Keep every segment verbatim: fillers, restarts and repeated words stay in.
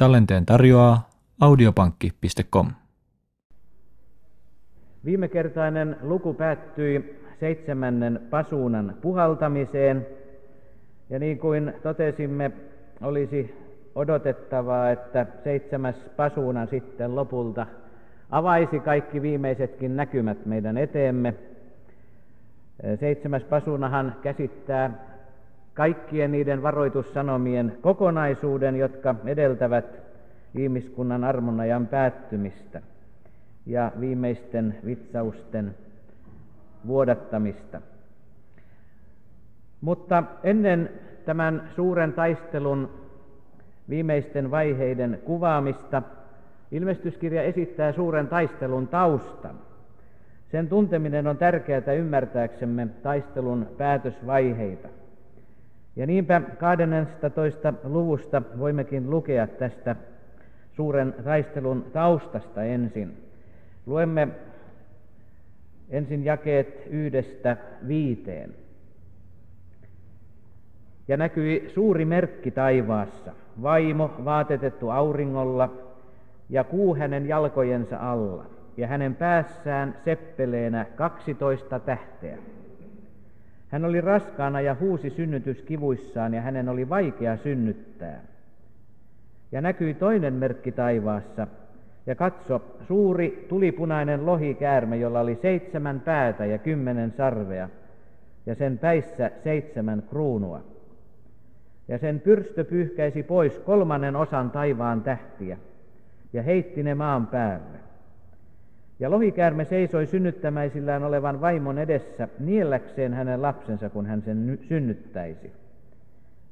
Tallenteen tarjoaa audiopankki piste com. Viimekertainen luku päättyi seitsemännen pasuunan puhaltamiseen, ja niin kuin totesimme, olisi odotettavaa, että seitsemäs pasuuna sitten lopulta avaisi kaikki viimeisetkin näkymät meidän eteemme. Seitsemäs pasuunahan käsittää kaikkien niiden varoitussanomien kokonaisuuden, jotka edeltävät ihmiskunnan armonajan päättymistä ja viimeisten vitsausten vuodattamista. Mutta ennen tämän suuren taistelun viimeisten vaiheiden kuvaamista Ilmestyskirja esittää suuren taistelun taustan. Sen tunteminen on tärkeää ymmärtääksemme taistelun päätösvaiheita. Ja niinpä kahdennestatoista luvusta voimmekin lukea tästä suuren taistelun taustasta ensin. Luemme ensin jakeet yhdestä viiteen. Ja näkyi suuri merkki taivaassa, vaimo vaatetettu auringolla ja kuu hänen jalkojensa alla, ja hänen päässään seppeleenä kaksitoista tähteä. Hän oli raskaana ja huusi synnytyskivuissaan, ja hänen oli vaikea synnyttää. Ja näkyi toinen merkki taivaassa, ja katso, suuri tulipunainen lohikäärme, jolla oli seitsemän päätä ja kymmenen sarvea, ja sen päissä seitsemän kruunua. Ja sen pyrstö pyyhkäisi pois kolmannen osan taivaan tähtiä, ja heitti ne maan päälle. Ja lohikäärme seisoi synnyttämäisillään olevan vaimon edessä nielläkseen hänen lapsensa, kun hän sen synnyttäisi.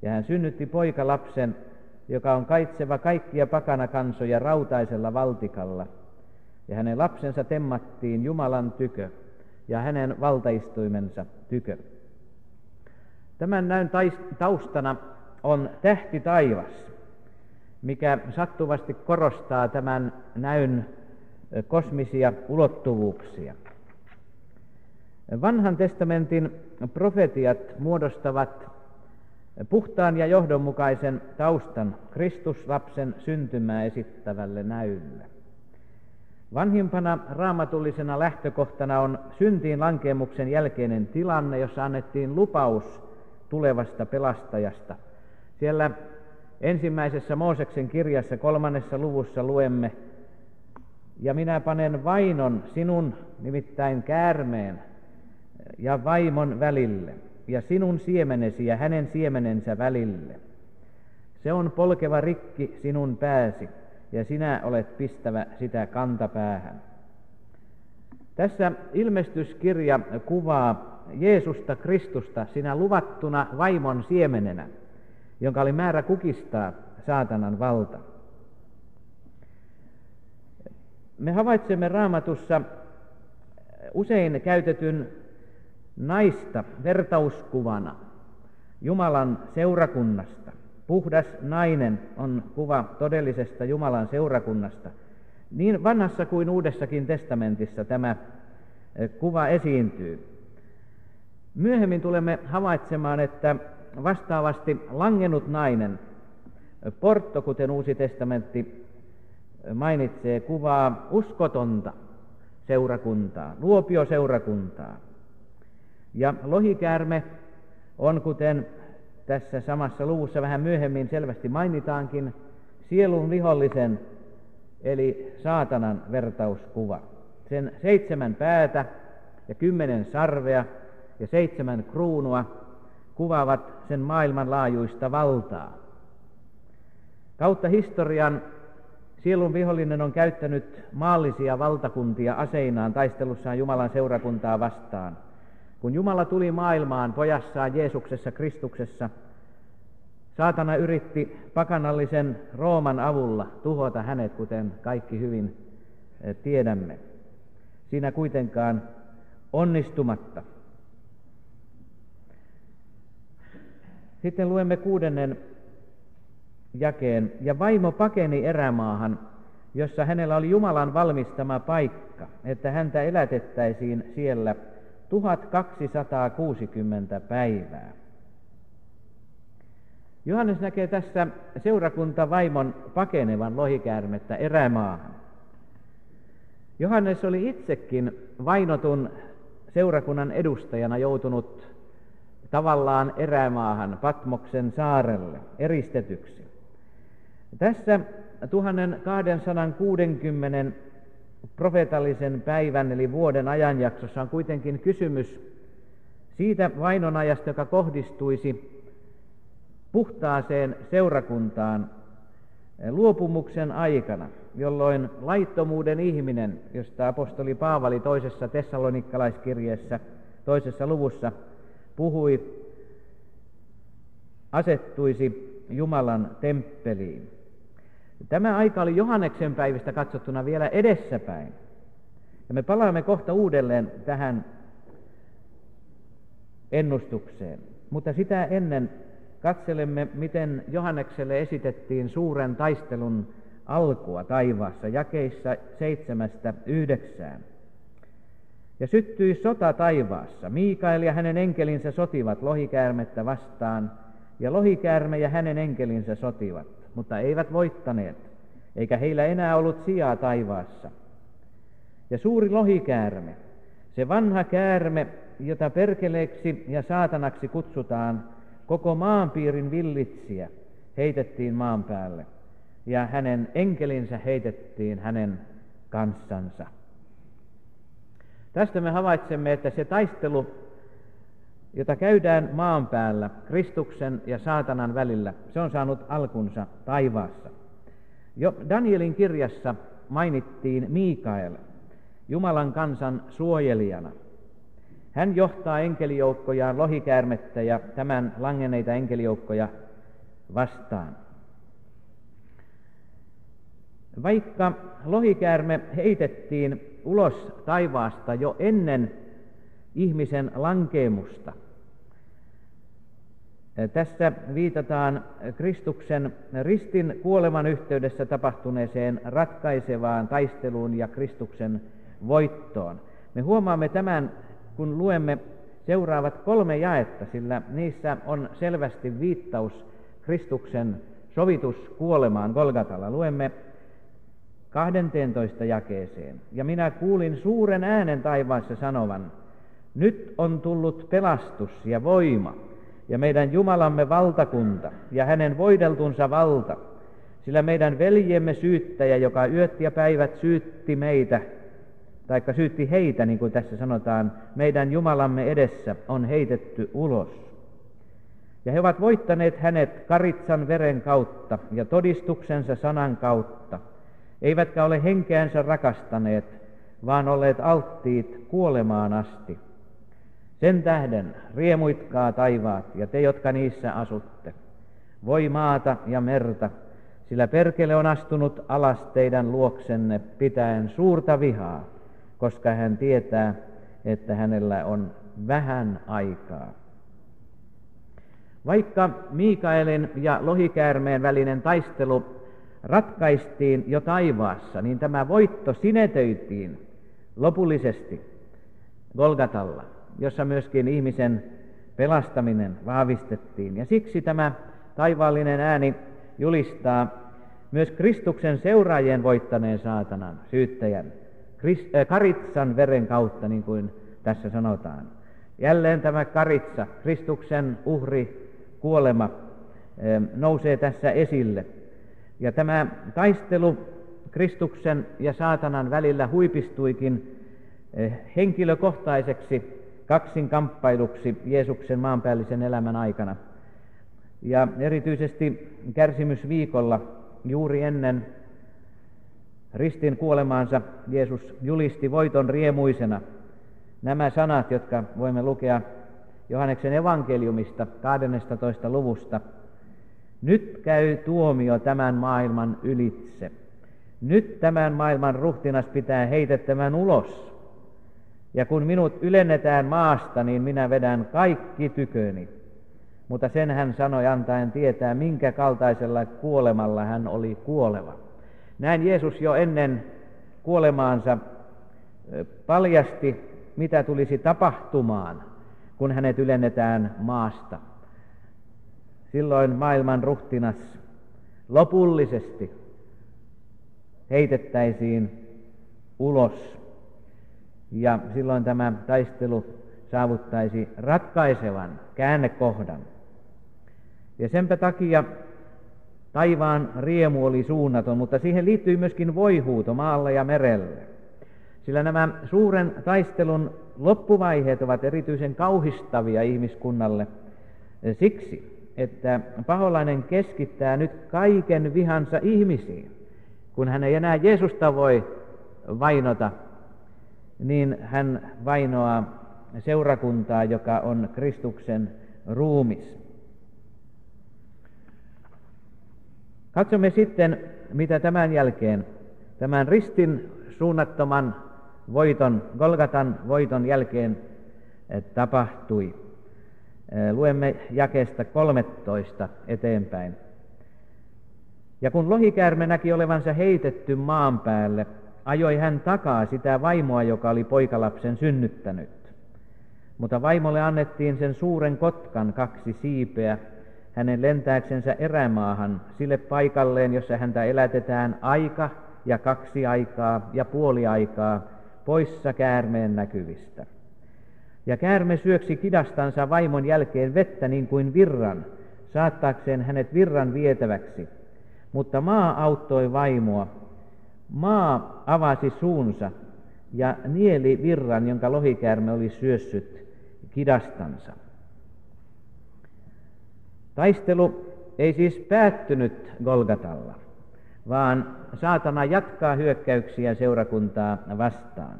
Ja hän synnytti poikalapsen, joka on kaitseva kaikkia pakanakansoja rautaisella valtikalla. Ja hänen lapsensa temmattiin Jumalan tykö ja hänen valtaistuimensa tykö. Tämän näyn taustana on tähti taivas, mikä sattuvasti korostaa tämän näyn kosmisia ulottuvuuksia. Vanhan testamentin profetiat muodostavat puhtaan ja johdonmukaisen taustan Kristuslapsen syntymää esittävälle näylle. Vanhimpana raamatullisena lähtökohtana on syntiin lankeemuksen jälkeinen tilanne, jossa annettiin lupaus tulevasta pelastajasta. Siellä ensimmäisessä Mooseksen kirjassa kolmannessa luvussa luemme: ja minä panen vainon sinun, nimittäin käärmeen, ja vaimon välille, ja sinun siemenesi ja hänen siemenensä välille. Se on polkeva rikki sinun pääsi, ja sinä olet pistävä sitä kantapäähän. Tässä Ilmestyskirja kuvaa Jeesusta Kristusta sinä luvattuna vaimon siemenenä, jonka oli määrä kukistaa saatanan valta. Me havaitsemme Raamatussa usein käytetyn naista vertauskuvana Jumalan seurakunnasta. Puhdas nainen on kuva todellisesta Jumalan seurakunnasta. Niin vanhassa kuin uudessakin testamentissa tämä kuva esiintyy. Myöhemmin tulemme havaitsemaan, että vastaavasti langennut nainen, Portto, kuten Uusi testamentti mainitsee, kuvaa uskotonta seurakuntaa, luopioseurakuntaa. Ja lohikäärme on, kuten tässä samassa luvussa vähän myöhemmin selvästi mainitaankin, sielun vihollisen eli saatanan vertauskuva. Sen seitsemän päätä ja kymmenen sarvea ja seitsemän kruunua kuvaavat sen maailmanlaajuista valtaa. Kautta historian sielun vihollinen on käyttänyt maallisia valtakuntia aseinaan taistelussaan Jumalan seurakuntaa vastaan. Kun Jumala tuli maailmaan pojassaan Jeesuksessa Kristuksessa, saatana yritti pakanallisen Rooman avulla tuhota hänet, kuten kaikki hyvin tiedämme. Siinä kuitenkaan onnistumatta. Sitten luemme kuudennen jakeen. Ja vaimo pakeni erämaahan, jossa hänellä oli Jumalan valmistama paikka, että häntä elätettäisiin siellä tuhatkaksisataakuusikymmentä päivää. Johannes näkee tässä seurakuntavaimon pakenevan lohikäärmettä erämaahan. Johannes oli itsekin vainotun seurakunnan edustajana joutunut tavallaan erämaahan, Patmoksen saarelle, eristetyksi. Tässä tuhat kaksisataakuusikymmentä profeetallisen päivän eli vuoden ajanjaksossa on kuitenkin kysymys siitä vainonajasta, joka kohdistuisi puhtaaseen seurakuntaan luopumuksen aikana, jolloin laittomuuden ihminen, josta apostoli Paavali toisessa Tessalonikkalaiskirjeessä toisessa luvussa puhui, asettuisi Jumalan temppeliin. Tämä aika oli Johanneksen päivistä katsottuna vielä edessäpäin. Ja me palaamme kohta uudelleen tähän ennustukseen. Mutta sitä ennen katselemme, miten Johannekselle esitettiin suuren taistelun alkua taivaassa, jakeissa seitsemästä yhdeksään. Ja syttyi sota taivaassa. Miikael ja hänen enkelinsä sotivat lohikäärmettä vastaan, ja lohikäärme ja hänen enkelinsä sotivat, mutta eivät voittaneet, eikä heillä enää ollut sijaa taivaassa. Ja suuri lohikäärme, se vanha käärme, jota perkeleeksi ja saatanaksi kutsutaan, koko maanpiirin villitsijä, heitettiin maan päälle, ja hänen enkelinsä heitettiin hänen kanssansa. Tästä me havaitsemme, että se taistelu, jota käydään maan päällä Kristuksen ja saatanan välillä, se on saanut alkunsa taivaassa. Jo Danielin kirjassa mainittiin Miikael, Jumalan kansan suojelijana. Hän johtaa enkelijoukkojaan lohikäärmettä ja tämän langenneita enkelijoukkoja vastaan. Vaikka lohikäärme heitettiin ulos taivaasta jo ennen ihmisen lankeemusta. Tässä viitataan Kristuksen ristin kuoleman yhteydessä tapahtuneeseen ratkaisevaan taisteluun ja Kristuksen voittoon. Me huomaamme tämän, kun luemme seuraavat kolme jaetta, sillä niissä on selvästi viittaus Kristuksen sovituskuolemaan Golgatalla. Luemme kahdenteentoista jakeeseen. Ja minä kuulin suuren äänen taivaassa sanovan: nyt on tullut pelastus ja voima ja meidän Jumalamme valtakunta ja hänen voideltunsa valta, sillä meidän veljemme syyttäjä, joka yöt ja päivät syytti meitä, taikka syytti heitä, niin kuin tässä sanotaan, meidän Jumalamme edessä on heitetty ulos. Ja he ovat voittaneet hänet karitsan veren kautta ja todistuksensa sanan kautta, eivätkä ole henkeänsä rakastaneet, vaan olleet alttiit kuolemaan asti. Sen tähden riemuitkaa taivaat ja te, jotka niissä asutte. Voi maata ja merta, sillä perkele on astunut alas teidän luoksenne pitäen suurta vihaa, koska hän tietää, että hänellä on vähän aikaa. Vaikka Miikaelin ja lohikäärmeen välinen taistelu ratkaistiin jo taivaassa, niin tämä voitto sinetöitiin lopullisesti Golgatalla, jossa myöskin ihmisen pelastaminen vahvistettiin. Ja siksi tämä taivaallinen ääni julistaa myös Kristuksen seuraajien voittaneen saatanan, syyttäjän, karitsan veren kautta, niin kuin tässä sanotaan. Jälleen tämä karitsa, Kristuksen uhri, kuolema, nousee tässä esille. Ja tämä taistelu Kristuksen ja saatanan välillä huipistuikin henkilökohtaiseksi kaksinkamppailuksi Jeesuksen maanpäällisen elämän aikana. Ja erityisesti kärsimysviikolla juuri ennen ristin kuolemaansa Jeesus julisti voiton riemuisena nämä sanat, jotka voimme lukea Johanneksen evankeliumista kahdennestatoista luvusta. Nyt käy tuomio tämän maailman ylitse. Nyt tämän maailman ruhtinas pitää heitettävän ulos. Ja kun minut ylennetään maasta, niin minä vedän kaikki tyköni. Mutta sen hän sanoi antaen tietää, minkä kaltaisella kuolemalla hän oli kuoleva. Näin Jeesus jo ennen kuolemaansa paljasti, mitä tulisi tapahtumaan, kun hänet ylennetään maasta. silloin maailman ruhtinas lopullisesti heitettäisiin ulos. Ja silloin tämä taistelu saavuttaisi ratkaisevan käännekohdan. Ja senpä takia taivaan riemu oli suunnaton, mutta siihen liittyy myöskin voihuuto maalla ja merelle. Sillä nämä suuren taistelun loppuvaiheet ovat erityisen kauhistavia ihmiskunnalle siksi, että paholainen keskittää nyt kaiken vihansa ihmisiin. Kun hän ei enää Jeesusta voi vainota, niin hän vainoaa seurakuntaa, joka on Kristuksen ruumis. Katsomme sitten, mitä tämän jälkeen, tämän ristin suunnattoman voiton, Golgatan voiton jälkeen tapahtui. Luemme jakeesta kolmetoista eteenpäin. Ja kun lohikäärme näki olevansa heitetty maan päälle, ajoi hän takaa sitä vaimoa, joka oli poikalapsen synnyttänyt. Mutta vaimolle annettiin sen suuren kotkan kaksi siipeä, hänen lentääksensä erämaahan, sille paikalleen, jossa häntä elätetään aika ja kaksi aikaa ja puoli aikaa, poissa käärmeen näkyvistä. Ja käärme syöksi kidastansa vaimon jälkeen vettä niin kuin virran, saattaakseen hänet virran vietäväksi. Mutta maa auttoi vaimoa. Maa avasi suunsa ja nieli virran, jonka lohikäärme oli syössyt kidastansa. Taistelu ei siis päättynyt Golgatalla, vaan saatana jatkaa hyökkäyksiä seurakuntaa vastaan.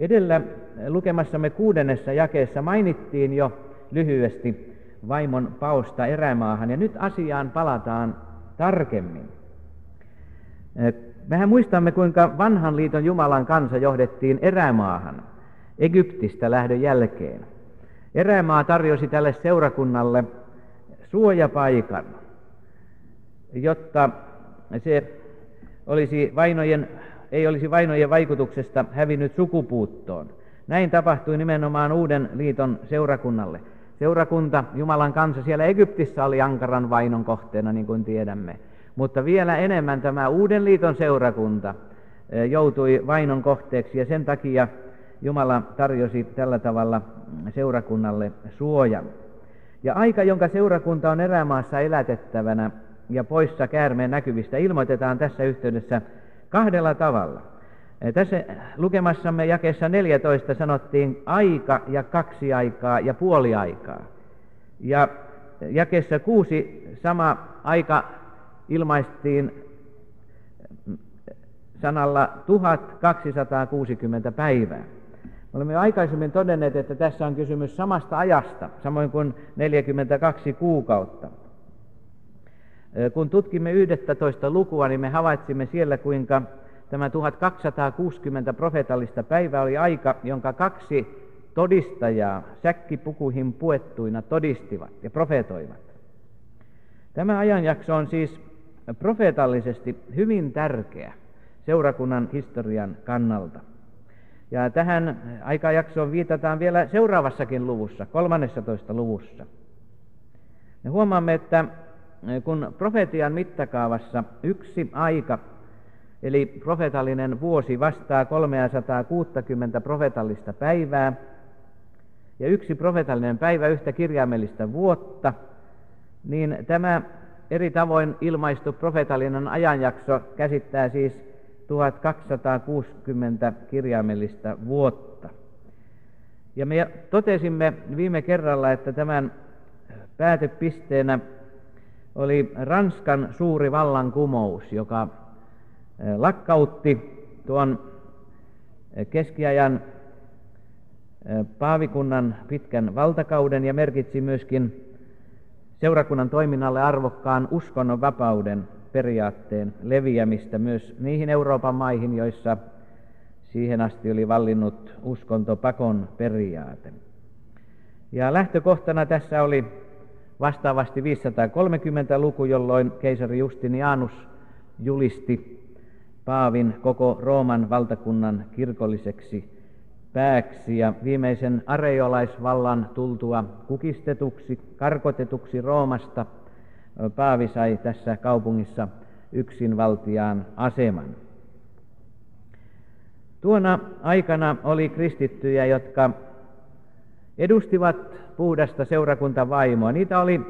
Edellä lukemassamme kuudennessa jakeessa mainittiin jo lyhyesti vaimon paosta erämaahan, ja nyt asiaan palataan tarkemmin. Mehän muistamme, kuinka vanhan liiton Jumalan kansa johdettiin erämaahan, Egyptistä lähdön jälkeen. Erämaa tarjosi tälle seurakunnalle suojapaikan, jotta se olisi vainojen, ei olisi vainojen vaikutuksesta hävinnyt sukupuuttoon. Näin tapahtui nimenomaan uuden liiton seurakunnalle. Seurakunta, Jumalan kansa siellä Egyptissä oli ankaran vainon kohteena, niin kuin tiedämme. Mutta vielä enemmän tämä uuden liiton seurakunta joutui vainon kohteeksi, ja sen takia Jumala tarjosi tällä tavalla seurakunnalle suojan. Ja aika, jonka seurakunta on erämaassa elätettävänä ja poissa käärmeen näkyvistä, ilmoitetaan tässä yhteydessä kahdella tavalla. Tässä lukemassamme jakeessa neljätoista sanottiin aika ja kaksi aikaa ja puoli aikaa. Ja jakeessa kuusi sama aika ilmaistiin sanalla tuhatkaksisataakuusikymmentä päivää. Olemme aikaisemmin todenneet, että tässä on kysymys samasta ajasta, samoin kuin neljäkymmentäkaksi kuukautta. Kun tutkimme yhdestoista lukua, niin me havaitsimme siellä, kuinka tämä tuhatkaksisataakuusikymmentä profeetallista päivää oli aika, jonka kaksi todistajaa säkkipukuihin puettuina todistivat ja profeetoivat. Tämä ajanjakso on siis profeetallisesti hyvin tärkeä seurakunnan historian kannalta. Ja tähän aikajaksoon viitataan vielä seuraavassakin luvussa, kolmannessatoista luvussa. Me huomaamme, että kun profetian mittakaavassa yksi aika, eli profetallinen vuosi, vastaa kolmesataakuusikymmentä profetallista päivää, ja yksi profetallinen päivä yhtä kirjaimellista vuotta, niin tämä eri tavoin ilmaistu profetallinen ajanjakso käsittää siis tuhatkaksisataakuusikymmentä kirjaimellistä vuotta. Ja me totesimme viime kerralla, että tämän päätepisteenä oli Ranskan suuri vallankumous, joka lakkautti tuon keskiajan paavikunnan pitkän valtakauden ja merkitsi myöskin seurakunnan toiminnalle arvokkaan uskonnonvapauden periaatteen leviämistä myös niihin Euroopan maihin, joissa siihen asti oli vallinnut uskontopakon periaate. Ja lähtökohtana tässä oli vastaavasti viisisataakolmekymmentä luku, jolloin keisari Justinianus julisti paavin koko Rooman valtakunnan kirkolliseksi pääksi ja viimeisen areolaisvallan tultua kukistetuksi, karkotetuksi Roomasta, Paavi sai tässä kaupungissa yksinvaltiaan aseman. Tuona aikana oli kristittyjä, jotka edustivat puhdasta seurakuntavaimoa. Niitä oli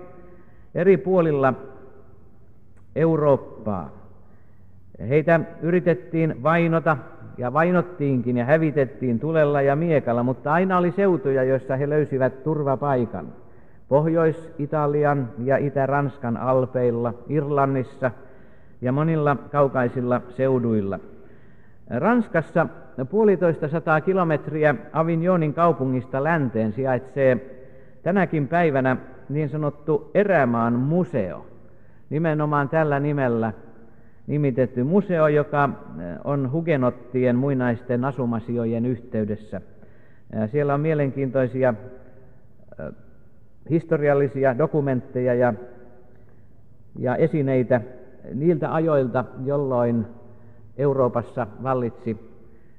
eri puolilla Eurooppaa. Heitä yritettiin vainota ja vainottiinkin ja hävitettiin tulella ja miekalla, mutta aina oli seutuja, joissa he löysivät turvapaikan. Pohjois-Italian ja Itä-Ranskan alpeilla, Irlannissa ja monilla kaukaisilla seuduilla. Ranskassa puolitoista sataa kilometriä Avignonin kaupungista länteen sijaitsee tänäkin päivänä niin sanottu Erämaan museo. Nimenomaan tällä nimellä nimitetty museo, joka on hugenottien muinaisten asumasijojen yhteydessä. Siellä on mielenkiintoisia historiallisia dokumentteja ja, ja esineitä niiltä ajoilta, jolloin Euroopassa vallitsi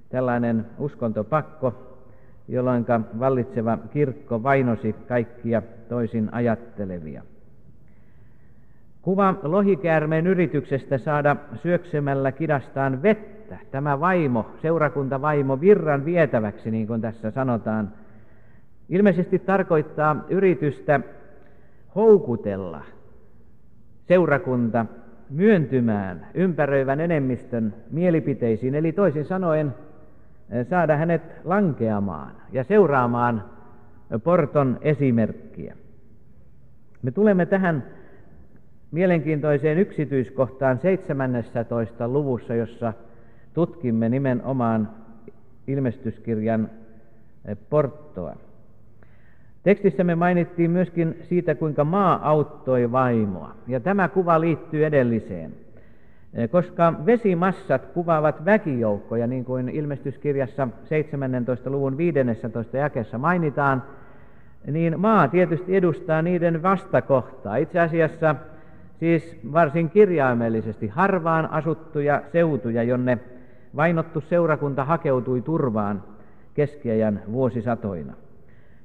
tällainen uskontopakko, jolloin vallitseva kirkko vainosi kaikkia toisin ajattelevia. Kuva lohikäärmeen yrityksestä saada syöksemällä kidastaan vettä. Tämä vaimo, seurakuntavaimo virran vietäväksi, niin kuin tässä sanotaan, ilmeisesti tarkoittaa yritystä houkutella seurakunta myöntymään ympäröivän enemmistön mielipiteisiin, eli toisin sanoen saada hänet lankeamaan ja seuraamaan Porton esimerkkiä. Me tulemme tähän mielenkiintoiseen yksityiskohtaan seitsemännentoista luvussa, jossa tutkimme nimenomaan ilmestyskirjan porttoa. Tekstissä me mainittiin myöskin siitä, kuinka maa auttoi vaimoa, ja tämä kuva liittyy edelliseen, koska vesimassat kuvaavat väkijoukkoja, niin kuin ilmestyskirjassa seitsemännentoista luvun viidennentoista jakeessa mainitaan, niin maa tietysti edustaa niiden vastakohtaa, itse asiassa siis varsin kirjaimellisesti harvaan asuttuja seutuja, jonne vainottu seurakunta hakeutui turvaan keskiajan vuosisatoina.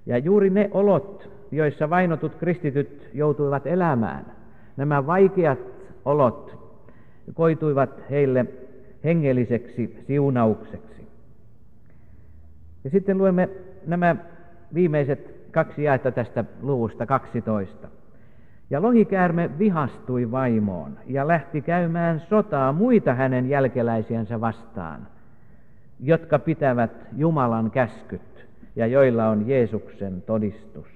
Ja juuri ne olot, joissa vainotut kristityt joutuivat elämään, nämä vaikeat olot koituivat heille hengelliseksi siunaukseksi. Ja sitten luemme nämä viimeiset kaksi jaetta tästä luvusta kaksitoista. Ja lohikäärme vihastui vaimoon ja lähti käymään sotaa muita hänen jälkeläisiänsä vastaan, jotka pitävät Jumalan käskyt ja joilla on Jeesuksen todistus.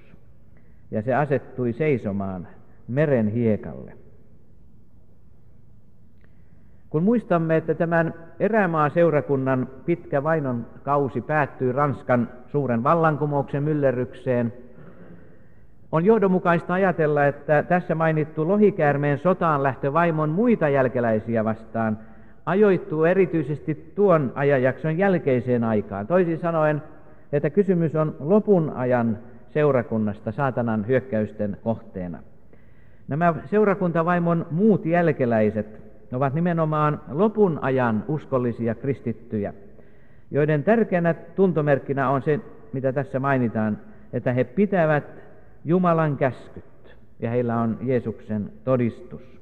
Ja se asettui seisomaan meren hiekalle. Kun muistamme, että tämän erämaaseurakunnan pitkä vainon kausi päättyi Ranskan suuren vallankumouksen myllerrykseen, on johdonmukaista ajatella, että tässä mainittu lohikäärmeen sotaan lähtö vaimon muita jälkeläisiä vastaan ajoittuu erityisesti tuon ajanjakson jälkeiseen aikaan. Toisin sanoen, että kysymys on lopun ajan seurakunnasta saatanan hyökkäysten kohteena. Nämä seurakuntavaimon muut jälkeläiset ovat nimenomaan lopun ajan uskollisia kristittyjä, joiden tärkeänä tuntomerkkinä on se, mitä tässä mainitaan, että he pitävät Jumalan käskyt ja heillä on Jeesuksen todistus.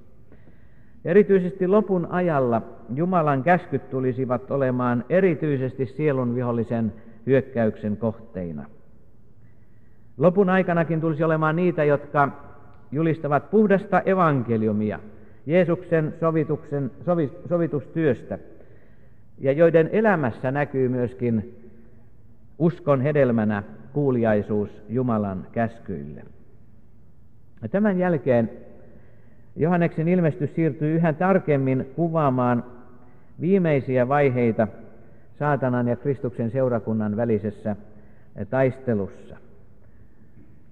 Erityisesti lopun ajalla Jumalan käskyt tulisivat olemaan erityisesti sielun vihollisen hyökkäyksen kohteina. Lopun aikanakin tulisi olemaan niitä, jotka julistavat puhdasta evankeliumia, Jeesuksen sovituksen, sovi, sovitustyöstä, ja joiden elämässä näkyy myöskin uskon hedelmänä kuuliaisuus Jumalan käskyille. Ja tämän jälkeen Johanneksen ilmestys siirtyy yhä tarkemmin kuvaamaan viimeisiä vaiheita saatanan ja Kristuksen seurakunnan välisessä taistelussa.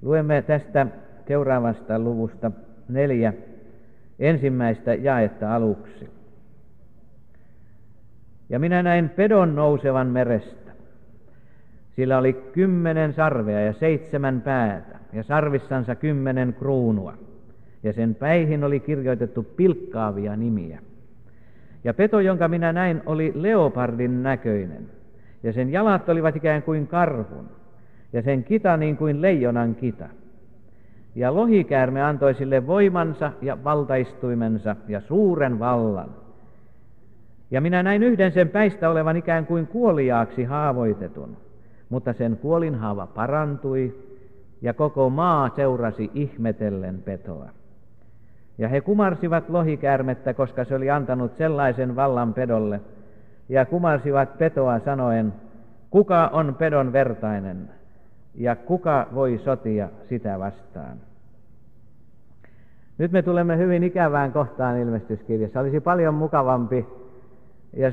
Luemme tästä seuraavasta luvusta neljä ensimmäistä jaetta aluksi. Ja minä näin pedon nousevan merestä. Sillä oli kymmenen sarvea ja seitsemän päätä, ja sarvissansa kymmenen kruunua, ja sen päihin oli kirjoitettu pilkkaavia nimiä. Ja peto, jonka minä näin, oli leopardin näköinen, ja sen jalat olivat ikään kuin karhun, ja sen kita niin kuin leijonan kita. Ja lohikäärme antoi sille voimansa ja valtaistuimensa ja suuren vallan. Ja minä näin yhden sen päistä olevan ikään kuin kuoliaaksi haavoitetun, mutta sen kuolinhaava parantui, ja koko maa seurasi ihmetellen petoa. Ja he kumarsivat lohikäärmettä, koska se oli antanut sellaisen vallan pedolle, ja kumarsivat petoa sanoen, kuka on pedon vertainen, ja kuka voi sotia sitä vastaan. Nyt me tulemme hyvin ikävään kohtaan ilmestyskirjassa. Olisi paljon mukavampi ja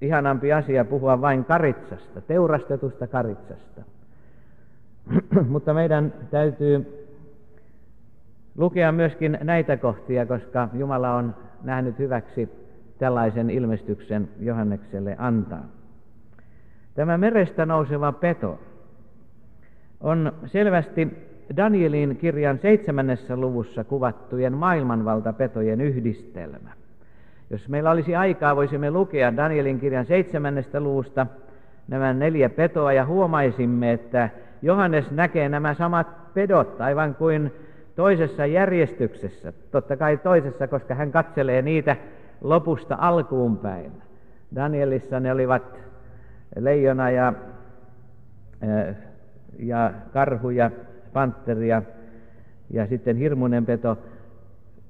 ihanampi asia puhua vain karitsasta, teurastetusta karitsasta. Mutta meidän täytyy lukea myöskin näitä kohtia, koska Jumala on nähnyt hyväksi tällaisen ilmestyksen Johannekselle antaa. Tämä merestä nouseva peto on selvästi Danielin kirjan seitsemännessä luvussa kuvattujen maailmanvaltapetojen yhdistelmä. Jos meillä olisi aikaa, voisimme lukea Danielin kirjan seitsemännestä luvusta nämä neljä petoa ja huomaisimme, että Johannes näkee nämä samat pedot aivan kuin toisessa järjestyksessä, totta kai toisessa, koska hän katselee niitä lopusta alkuun päin. Danielissa ne olivat leijona ja, ja karhu ja pantteri ja, ja sitten hirmuinen peto.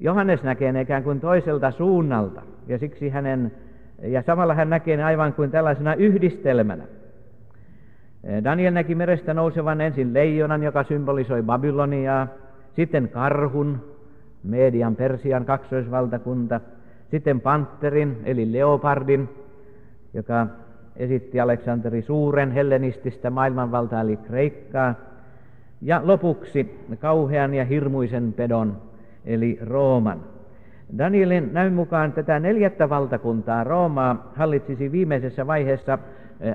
Johannes näkee ne ikään kuin toiselta suunnalta ja, siksi hänen, ja samalla hän näkee ne aivan kuin tällaisena yhdistelmänä. Daniel näki merestä nousevan ensin leijonan, joka symbolisoi Babyloniaa, sitten karhun, Median Persian kaksoisvaltakunta, sitten pantterin eli leopardin, joka esitti Aleksanteri Suuren hellenististä maailmanvaltaa eli Kreikkaa, ja lopuksi kauhean ja hirmuisen pedon eli Rooman. Danielin näyn mukaan tätä neljättä valtakuntaa, Roomaa, hallitsisi viimeisessä vaiheessa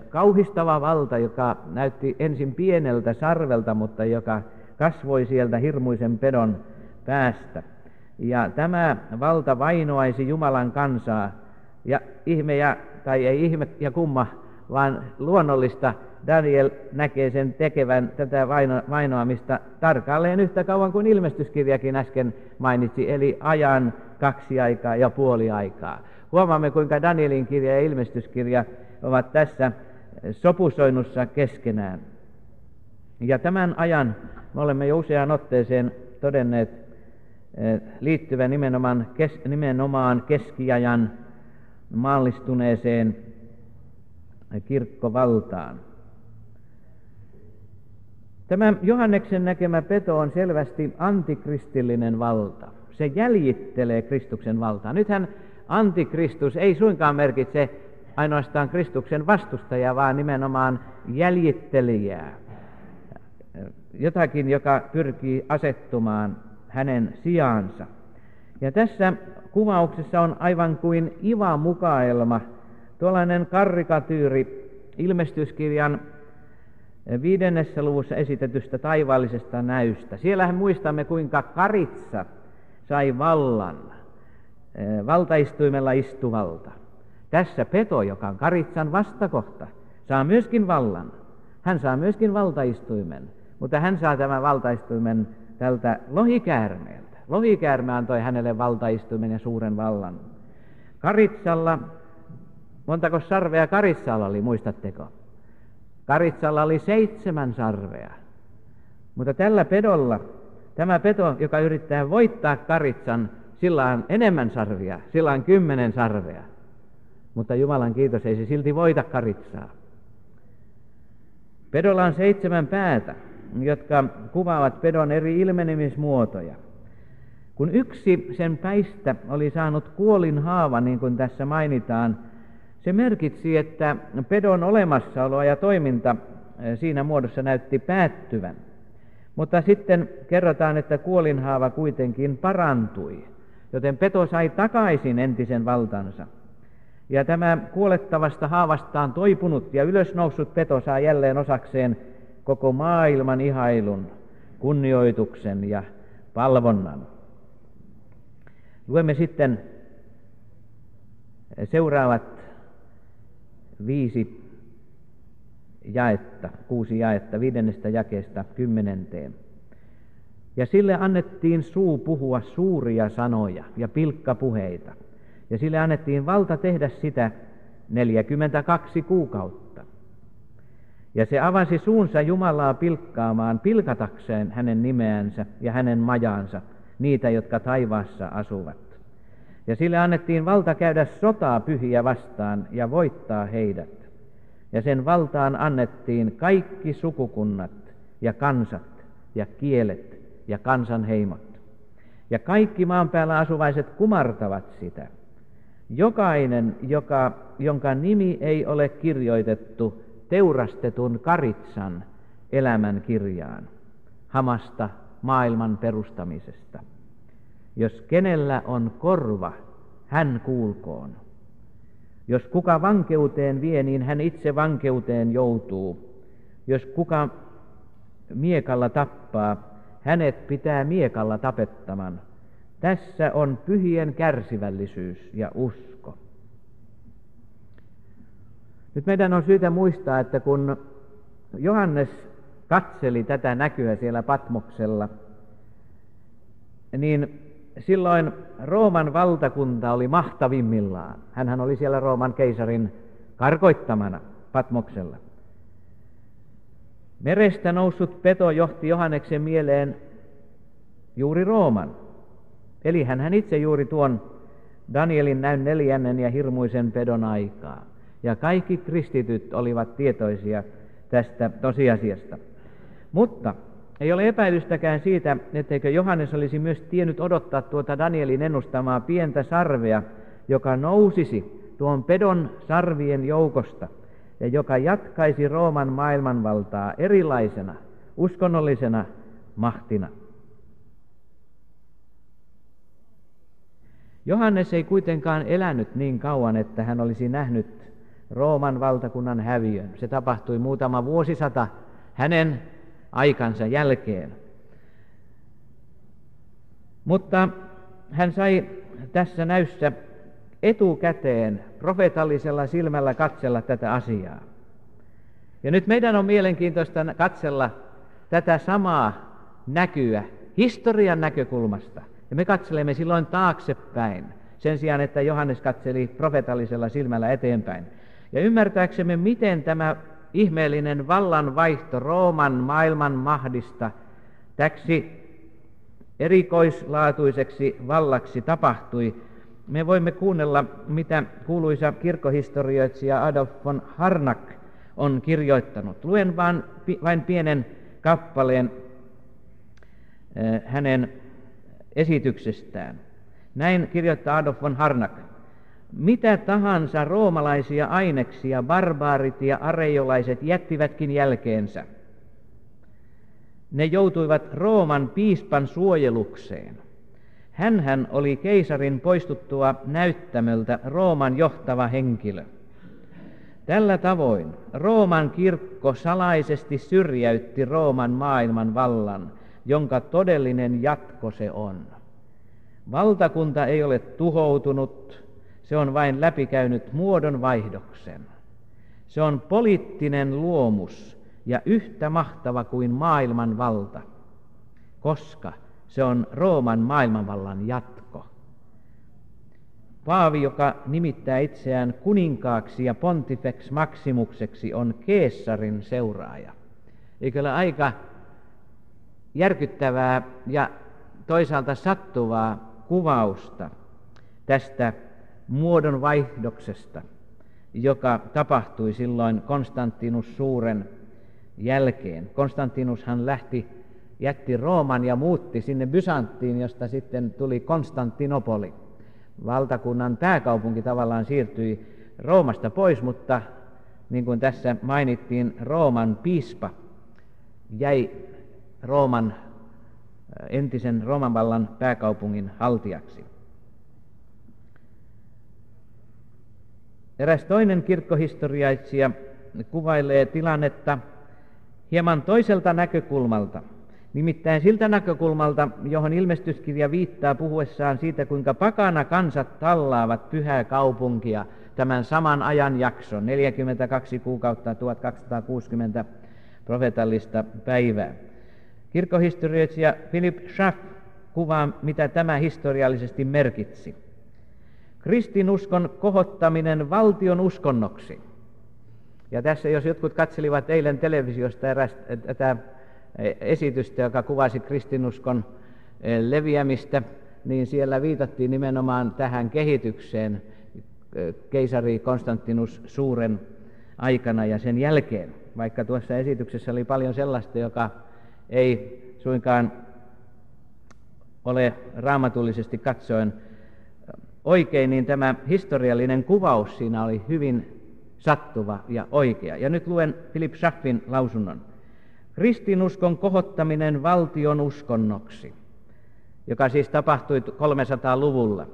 kauhistava valta, joka näytti ensin pieneltä sarvelta, mutta joka kasvoi sieltä hirmuisen pedon päästä. Ja tämä valta vainoaisi Jumalan kansaa, ja ihme ja, tai ei ihme ja kumma, vaan luonnollista, Daniel näkee sen tekevän tätä vaino, vainoamista tarkalleen yhtä kauan kuin ilmestyskirjakin äsken mainitsi, eli ajan kaksi aikaa ja puoli aikaa. Huomaamme, kuinka Danielin kirja ja ilmestyskirja ovat tässä sopusoinnussa keskenään. Ja tämän ajan me olemme jo useaan otteeseen todenneet liittyvän nimenomaan, kes, nimenomaan keskiajan maallistuneeseen kirkkovaltaan. Tämä Johanneksen näkemä peto on selvästi antikristillinen valta. Se jäljittelee Kristuksen valtaa. Nythän antikristus ei suinkaan merkitse ainoastaan Kristuksen vastustajaa, vaan nimenomaan jäljittelijää. Jotakin, joka pyrkii asettumaan hänen sijaansa. Ja tässä kuvauksessa on aivan kuin iva-mukaelma, tuollainen karikatyyri ilmestyskirjan viidennessä luvussa esitetystä taivaallisesta näystä. Siellähän muistamme, kuinka karitsa sai vallan, valtaistuimella istuvalta. Tässä peto, joka on karitsan vastakohta, saa myöskin vallan. Hän saa myöskin valtaistuimen. Mutta hän saa tämän valtaistuimen tältä lohikäärmeeltä. Lohikäärme antoi hänelle valtaistuimen ja suuren vallan. Karitsalla, montako sarvea karitsalla oli, muistatteko? Karitsalla oli seitsemän sarvea. Mutta tällä pedolla, tämä peto, joka yrittää voittaa karitsan, sillä on enemmän sarvia, sillä on kymmenen sarvea. Mutta Jumalan kiitos, ei se silti voita karitsaa. Pedolla on seitsemän päätä, jotka kuvaavat pedon eri ilmenemismuotoja. Kun yksi sen päistä oli saanut kuolinhaava, niin kuin tässä mainitaan, se merkitsi, että pedon olemassaolo ja toiminta siinä muodossa näytti päättyvän. Mutta sitten kerrotaan, että kuolinhaava kuitenkin parantui, joten peto sai takaisin entisen valtansa. Ja tämä kuolettavasta haavastaan toipunut ja ylösnoussut peto saa jälleen osakseen koko maailman ihailun, kunnioituksen ja palvonnan. Luemme sitten seuraavat viisi jaetta, kuusi jaetta, viidennestä jakeesta kymmenenteen. Ja sille annettiin suu puhua suuria sanoja ja pilkkapuheita, ja sille annettiin valta tehdä sitä neljäkymmentäkaksi kuukautta. Ja se avasi suunsa Jumalaa pilkkaamaan pilkatakseen hänen nimeänsä ja hänen majaansa, niitä, jotka taivaassa asuvat. Ja sille annettiin valta käydä sotaa pyhiä vastaan ja voittaa heidät. Ja sen valtaan annettiin kaikki sukukunnat ja kansat ja kielet ja kansanheimot. Ja kaikki maan päällä asuvaiset kumartavat sitä. Jokainen, joka, jonka nimi ei ole kirjoitettu teurastetun karitsan elämän kirjaan, hamasta maailman perustamisesta. Jos kenellä on korva, hän kuulkoon. Jos kuka vankeuteen vie, niin hän itse vankeuteen joutuu. Jos kuka miekalla tappaa, hänet pitää miekalla tapettaman. Tässä on pyhien kärsivällisyys ja usko. Nyt meidän on syytä muistaa, että kun Johannes katseli tätä näkyä siellä Patmoksella, niin silloin Rooman valtakunta oli mahtavimmillaan. Hänhän oli siellä Rooman keisarin karkoittamana Patmoksella. Merestä noussut peto johti Johanneksen mieleen juuri Rooman. Eli hän itse juuri tuon Danielin näyn neljännen ja hirmuisen pedon aikaa. Ja kaikki kristityt olivat tietoisia tästä tosiasiasta. Mutta ei ole epäilystäkään siitä, etteikö Johannes olisi myös tiennyt odottaa tuota Danielin ennustamaa pientä sarvea, joka nousisi tuon pedon sarvien joukosta ja joka jatkaisi Rooman maailmanvaltaa erilaisena, uskonnollisena mahtina. Johannes ei kuitenkaan elänyt niin kauan, että hän olisi nähnyt Rooman valtakunnan häviön. Se tapahtui muutama vuosisata hänen aikansa jälkeen. Mutta hän sai tässä näyssä etukäteen profeetallisella silmällä katsella tätä asiaa. Ja nyt meidän on mielenkiintoista katsella tätä samaa näkyä historian näkökulmasta. Ja me katselemme silloin taaksepäin sen sijaan, että Johannes katseli profeetallisella silmällä eteenpäin. Ja ymmärtääksemme, miten tämä ihmeellinen vallanvaihto Rooman maailman mahdista täksi erikoislaatuiseksi vallaksi tapahtui, me voimme kuunnella, mitä kuuluisa kirkkohistorioitsija Adolf von Harnack on kirjoittanut. Luen vain, vain pienen kappaleen hänen esityksestään. Näin kirjoittaa Adolf von Harnack. Mitä tahansa roomalaisia aineksia barbaarit ja areiolaiset jättivätkin jälkeensä, ne joutuivat Rooman piispan suojelukseen. Hänhän oli keisarin poistuttua näyttämöltä Rooman johtava henkilö. Tällä tavoin Rooman kirkko salaisesti syrjäytti Rooman maailman vallan, jonka todellinen jatko se on. Valtakunta ei ole tuhoutunut. Se on vain läpikäynyt muodonvaihdoksen. Se on poliittinen luomus ja yhtä mahtava kuin maailman valta, koska se on Rooman maailmanvallan jatko. Paavi, joka nimittää itseään kuninkaaksi ja pontifex maximukseksi, on keesarin seuraaja. Eikö ole aika järkyttävää ja toisaalta sattuvaa kuvausta tästä muodon vaihdoksesta, joka tapahtui silloin Konstantinus Suuren jälkeen. Konstantinushan lähti, jätti Rooman ja muutti sinne Bysanttiin, josta sitten tuli Konstantinopoli. Valtakunnan pääkaupunki tavallaan siirtyi Roomasta pois, mutta niin kuin tässä mainittiin, Rooman piispa jäi Rooman, entisen Rooman vallan pääkaupungin haltijaksi. Eräs toinen kirkkohistoriaitsija kuvailee tilannetta hieman toiselta näkökulmalta. Nimittäin siltä näkökulmalta, johon ilmestyskirja viittaa puhuessaan siitä, kuinka pakana kansat tallaavat pyhää kaupunkia tämän saman ajanjakson, neljäkymmentäkaksi kuukautta tuhatkaksisataakuusikymmentä profetallista päivää. Kirkkohistorioitsija Philip Schaff kuvaa, mitä tämä historiallisesti merkitsi. Kristinuskon kohottaminen valtion uskonnoksi. Ja tässä jos jotkut katselivat eilen televisiosta tätä esitystä, joka kuvasi kristinuskon leviämistä, niin siellä viitattiin nimenomaan tähän kehitykseen keisari Konstantinus Suuren aikana ja sen jälkeen. Vaikka tuossa esityksessä oli paljon sellaista, joka ei suinkaan ole raamatullisesti katsoen oikein, niin tämä historiallinen kuvaus siinä oli hyvin sattuva ja oikea. Ja nyt luen Philip Schaffin lausunnon. Kristinuskon kohottaminen valtion uskonnoksi, joka siis tapahtui kolmesataa-luvulla,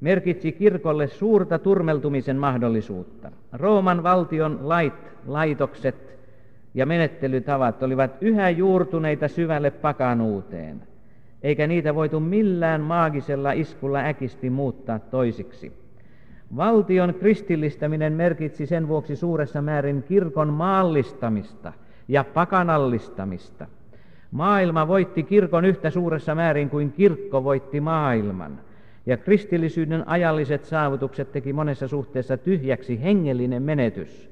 merkitsi kirkolle suurta turmeltumisen mahdollisuutta. Rooman valtion lait, laitokset ja menettelytavat olivat yhä juurtuneita syvälle pakanuuteen, eikä niitä voitu millään maagisella iskulla äkisti muuttaa toisiksi. Valtion kristillistäminen merkitsi sen vuoksi suuressa määrin kirkon maallistamista ja pakanallistamista. Maailma voitti kirkon yhtä suuressa määrin kuin kirkko voitti maailman, ja kristillisyyden ajalliset saavutukset teki monessa suhteessa tyhjäksi hengellinen menetys.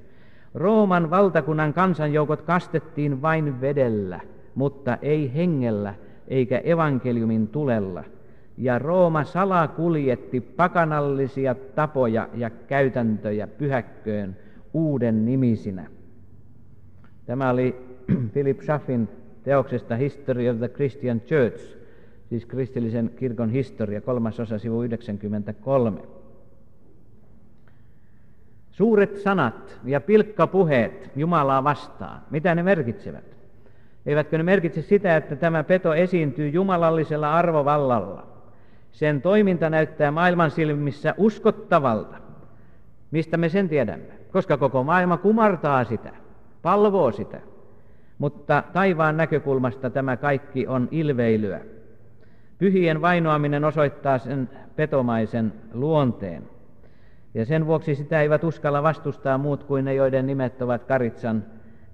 Rooman valtakunnan kansanjoukot kastettiin vain vedellä, mutta ei hengellä eikä evankeliumin tulella, ja Rooma salakuljetti pakanallisia tapoja ja käytäntöjä pyhäkköön uuden nimisinä. Tämä oli Philip Schaffin teoksesta History of the Christian Church, siis kristillisen kirkon historia, kolmas osa, sivu yhdeksänkymmentäkolme. Suuret sanat ja pilkkapuheet Jumalaa vastaan, mitä ne merkitsevät? Eivätkö ne merkitse sitä, että tämä peto esiintyy jumalallisella arvovallalla? Sen toiminta näyttää maailman silmissä uskottavalta. Mistä me sen tiedämme? Koska koko maailma kumartaa sitä, palvoo sitä. Mutta taivaan näkökulmasta tämä kaikki on ilveilyä. Pyhien vainoaminen osoittaa sen petomaisen luonteen. Ja sen vuoksi sitä eivät uskalla vastustaa muut kuin ne, joiden nimet ovat Karitsan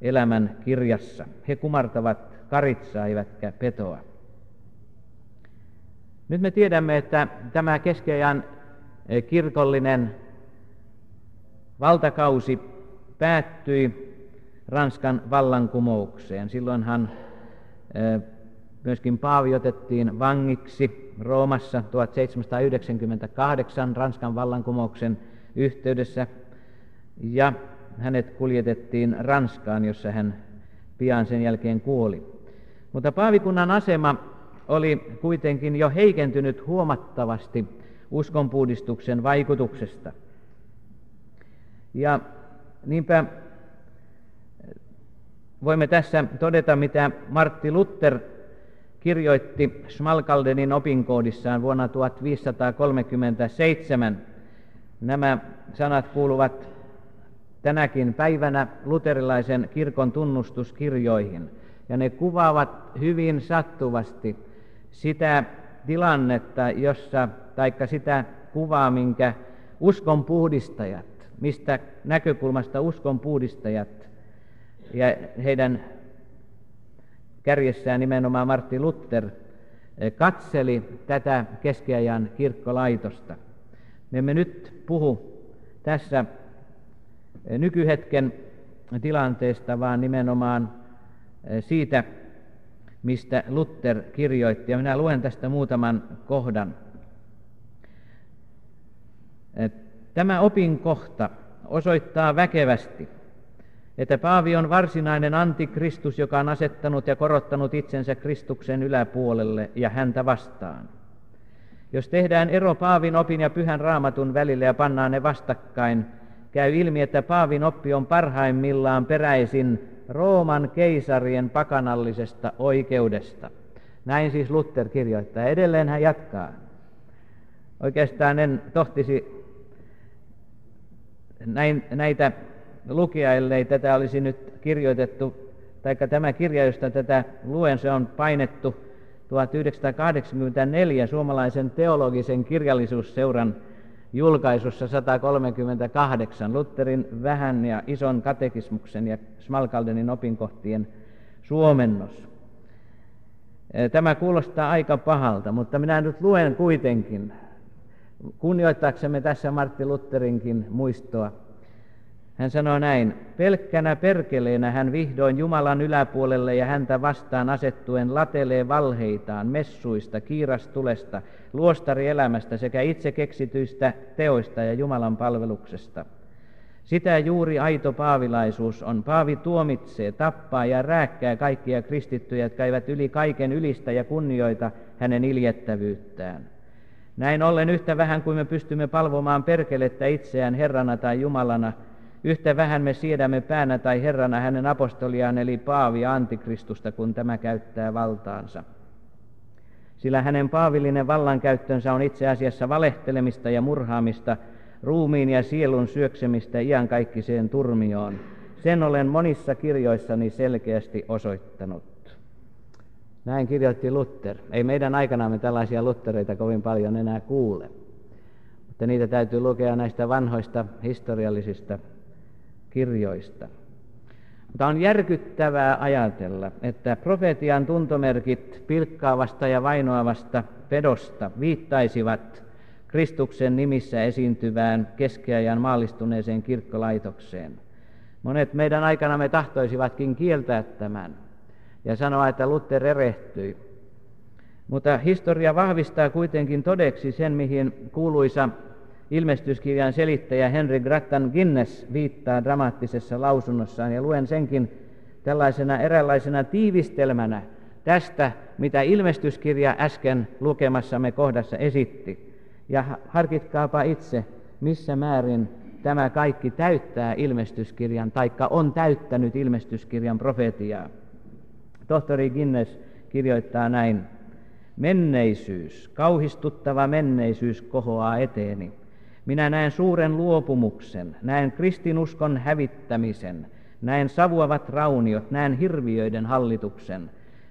elämän kirjassa. He kumartavat Karitsaa, eivätkä petoa. Nyt me tiedämme, että tämä keskiajan kirkollinen valtakausi päättyi Ranskan vallankumoukseen. Silloinhan myöskin paavi otettiin vangiksi Roomassa tuhatseitsemänsataayhdeksänkymmentäkahdeksan Ranskan vallankumouksen yhteydessä, ja hänet kuljetettiin Ranskaan, jossa hän pian sen jälkeen kuoli. Mutta paavikunnan asema oli kuitenkin jo heikentynyt huomattavasti uskonpuhdistuksen vaikutuksesta. Ja niinpä voimme tässä todeta, mitä Martti Luther kirjoitti Schmalkaldenin opinkoodissaan vuonna viisitoistasataakolmekymmentäseitsemän. Nämä sanat kuuluvat tänäkin päivänä luterilaisen kirkon tunnustuskirjoihin, ja ne kuvaavat hyvin sattuvasti sitä tilannetta, jossa, taikka sitä kuvaa, minkä uskonpuhdistajat, mistä näkökulmasta uskonpuhdistajat ja heidän kärjessään nimenomaan Martti Luther katseli tätä keskiajan kirkkolaitosta. Me emme nyt puhu tässä nykyhetken tilanteesta, vaan nimenomaan siitä, mistä Luther kirjoitti. Ja minä luen tästä muutaman kohdan. Tämä opinkohta osoittaa väkevästi, että paavi on varsinainen antikristus, joka on asettanut ja korottanut itsensä Kristuksen yläpuolelle ja häntä vastaan. Jos tehdään ero paavin opin ja pyhän raamatun välillä ja pannaan ne vastakkain, käy ilmi, että paavin oppi on parhaimmillaan peräisin Rooman keisarien pakanallisesta oikeudesta. Näin siis Luther kirjoittaa. Edelleen hän jatkaa. Oikeastaan en tohtisi näin, näitä lukea, ellei tätä olisi nyt kirjoitettu taikka tämä kirja, josta tätä luen, se on painettu tuhatyhdeksänsataakahdeksankymmentäneljä suomalaisen teologisen kirjallisuusseuran julkaisussa sata kolmekymmentäkahdeksan Lutherin vähän ja ison katekismuksen ja Schmalkaldenin opinkohtien suomennos. Tämä kuulostaa aika pahalta, mutta minä nyt luen kuitenkin, kunnioittaaksemme tässä Martti Lutherinkin muistoa. Hän sanoo näin: pelkkänä perkeleenä hän vihdoin Jumalan yläpuolelle ja häntä vastaan asettuen latelee valheitaan messuista, kiirastulesta, luostarielämästä sekä itse keksityistä teoista ja Jumalan palveluksesta. Sitä juuri aito paavilaisuus on. Paavi tuomitsee, tappaa ja rääkkää kaikkia kristittyjä, jotka eivät yli kaiken ylistä ja kunnioita hänen iljettävyyttään. Näin ollen yhtä vähän kuin me pystymme palvomaan perkelettä itseään Herrana tai Jumalana, yhtä vähän me siedämme päänä tai herrana hänen apostoliaan eli paavia antikristusta, kun tämä käyttää valtaansa. Sillä hänen paavillinen vallankäyttönsä on itse asiassa valehtelemista ja murhaamista, ruumiin ja sielun syöksemistä iankaikkiseen turmioon. Sen olen monissa kirjoissani selkeästi osoittanut. Näin kirjoitti Luther. Ei meidän aikanamme tällaisia Luthereita kovin paljon enää kuule, mutta niitä täytyy lukea näistä vanhoista historiallisista kirjoista. Mutta on järkyttävää ajatella, että profetian tuntomerkit pilkkaavasta ja vainoavasta pedosta viittaisivat Kristuksen nimissä esiintyvään keskiajan maallistuneeseen kirkkolaitokseen. Monet meidän aikana me tahtoisivatkin kieltää tämän ja sanoa, että Luther erehtyi. Mutta historia vahvistaa kuitenkin todeksi sen, mihin kuuluisa Ilmestyskirjan selittäjä Henry Grattan Guinness viittaa dramaattisessa lausunnossaan, ja luen senkin tällaisena eräänlaisena tiivistelmänä tästä, mitä Ilmestyskirja äsken lukemassamme kohdassa esitti. Ja harkitkaapa itse, missä määrin tämä kaikki täyttää Ilmestyskirjan, taikka on täyttänyt Ilmestyskirjan profetiaa. Tohtori Guinness kirjoittaa näin: menneisyys, kauhistuttava menneisyys kohoaa eteeni. Minä näen suuren luopumuksen, näen kristinuskon hävittämisen, näen savuavat rauniot, näen hirviöiden hallituksen.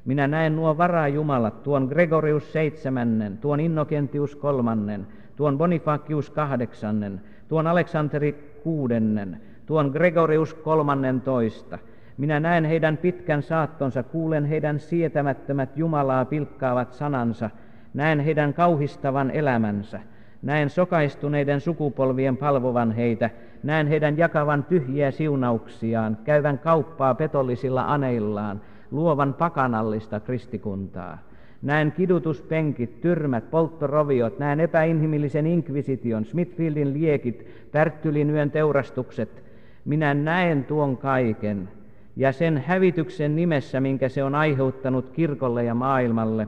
Minä näen nuo varajumalat, tuon Gregorius Seitsemännen, tuon Innokentius Kolmannen, tuon Bonifacius Kahdeksannen, tuon Aleksanteri Kuudennen, tuon Gregorius Kolmannen toista. Minä näen heidän pitkän saattonsa, kuulen heidän sietämättömät Jumalaa pilkkaavat sanansa, näen heidän kauhistavan elämänsä, näen sokaistuneiden sukupolvien palvovan heitä, näen heidän jakavan tyhjiä siunauksiaan, käyvän kauppaa petollisilla aneillaan, luovan pakanallista kristikuntaa. Näen kidutuspenkit, tyrmät, polttoroviot, näen epäinhimillisen inkvisition, Smithfieldin liekit, Pärttylin yön teurastukset. Minä näen tuon kaiken. Ja sen hävityksen nimessä, minkä se on aiheuttanut kirkolle ja maailmalle,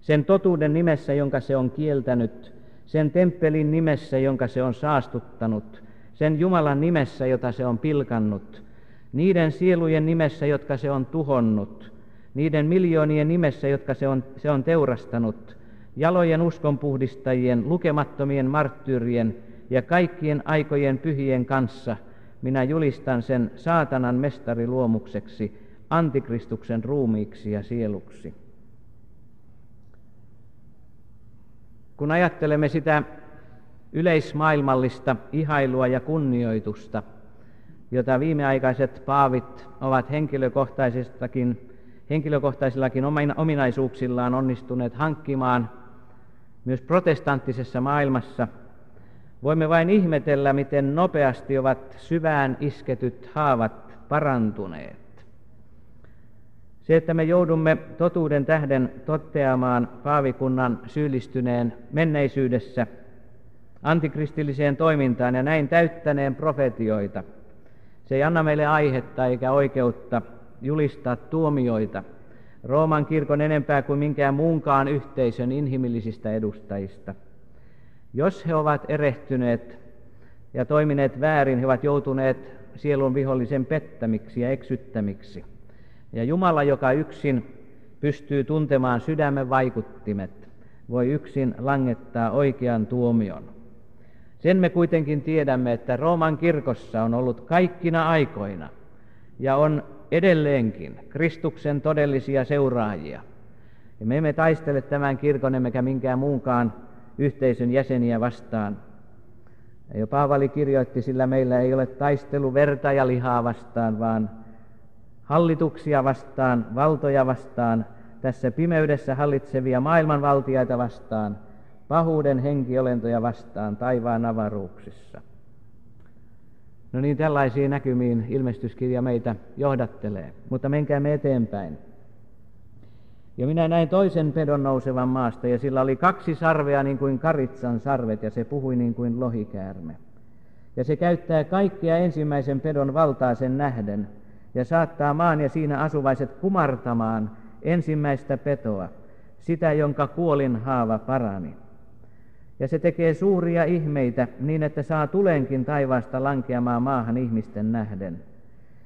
sen totuuden nimessä, jonka se on kieltänyt, sen temppelin nimessä, jonka se on saastuttanut, sen Jumalan nimessä, jota se on pilkannut, niiden sielujen nimessä, jotka se on tuhonnut, niiden miljoonien nimessä, jotka se on, se on teurastanut, jalojen uskonpuhdistajien, lukemattomien marttyyrien ja kaikkien aikojen pyhien kanssa, minä julistan sen saatanan mestariluomukseksi, antikristuksen ruumiiksi ja sieluksi. Kun ajattelemme sitä yleismaailmallista ihailua ja kunnioitusta, jota viimeaikaiset paavit ovat henkilökohtaisillakin ominaisuuksillaan onnistuneet hankkimaan myös protestanttisessa maailmassa, voimme vain ihmetellä, miten nopeasti ovat syvään isketyt haavat parantuneet. Se, että me joudumme totuuden tähden toteamaan paavikunnan syyllistyneen menneisyydessä antikristilliseen toimintaan ja näin täyttäneen profetioita, se ei anna meille aihetta eikä oikeutta julistaa tuomioita Rooman kirkon enempää kuin minkään muunkaan yhteisön inhimillisistä edustajista. Jos he ovat erehtyneet ja toimineet väärin, he ovat joutuneet sielun vihollisen pettämiksi ja eksyttämiksi. Ja Jumala, joka yksin pystyy tuntemaan sydämen vaikuttimet, voi yksin langettaa oikean tuomion. Sen me kuitenkin tiedämme, että Rooman kirkossa on ollut kaikkina aikoina ja on edelleenkin Kristuksen todellisia seuraajia. Ja me emme taistele tämän kirkon emmekä minkään muunkaan yhteisön jäseniä vastaan. Ja Paavali kirjoitti, sillä meillä ei ole taistelu verta ja lihaa vastaan, vaan hallituksia vastaan, valtoja vastaan, tässä pimeydessä hallitsevia maailmanvaltiaita vastaan, pahuuden henkiolentoja vastaan taivaan avaruuksissa. No niin, tällaisiin näkymiin ilmestyskirja meitä johdattelee, mutta menkäämme eteenpäin. Ja minä näin toisen pedon nousevan maasta, ja sillä oli kaksi sarvea niin kuin karitsan sarvet, ja se puhui niin kuin lohikäärme. Ja se käyttää kaikkia ensimmäisen pedon valtaa sen nähden, ja saattaa maan ja siinä asuvaiset kumartamaan ensimmäistä petoa, sitä jonka kuolinhaava parani. Ja se tekee suuria ihmeitä niin, että saa tulenkin taivaasta lankeamaan maahan ihmisten nähden.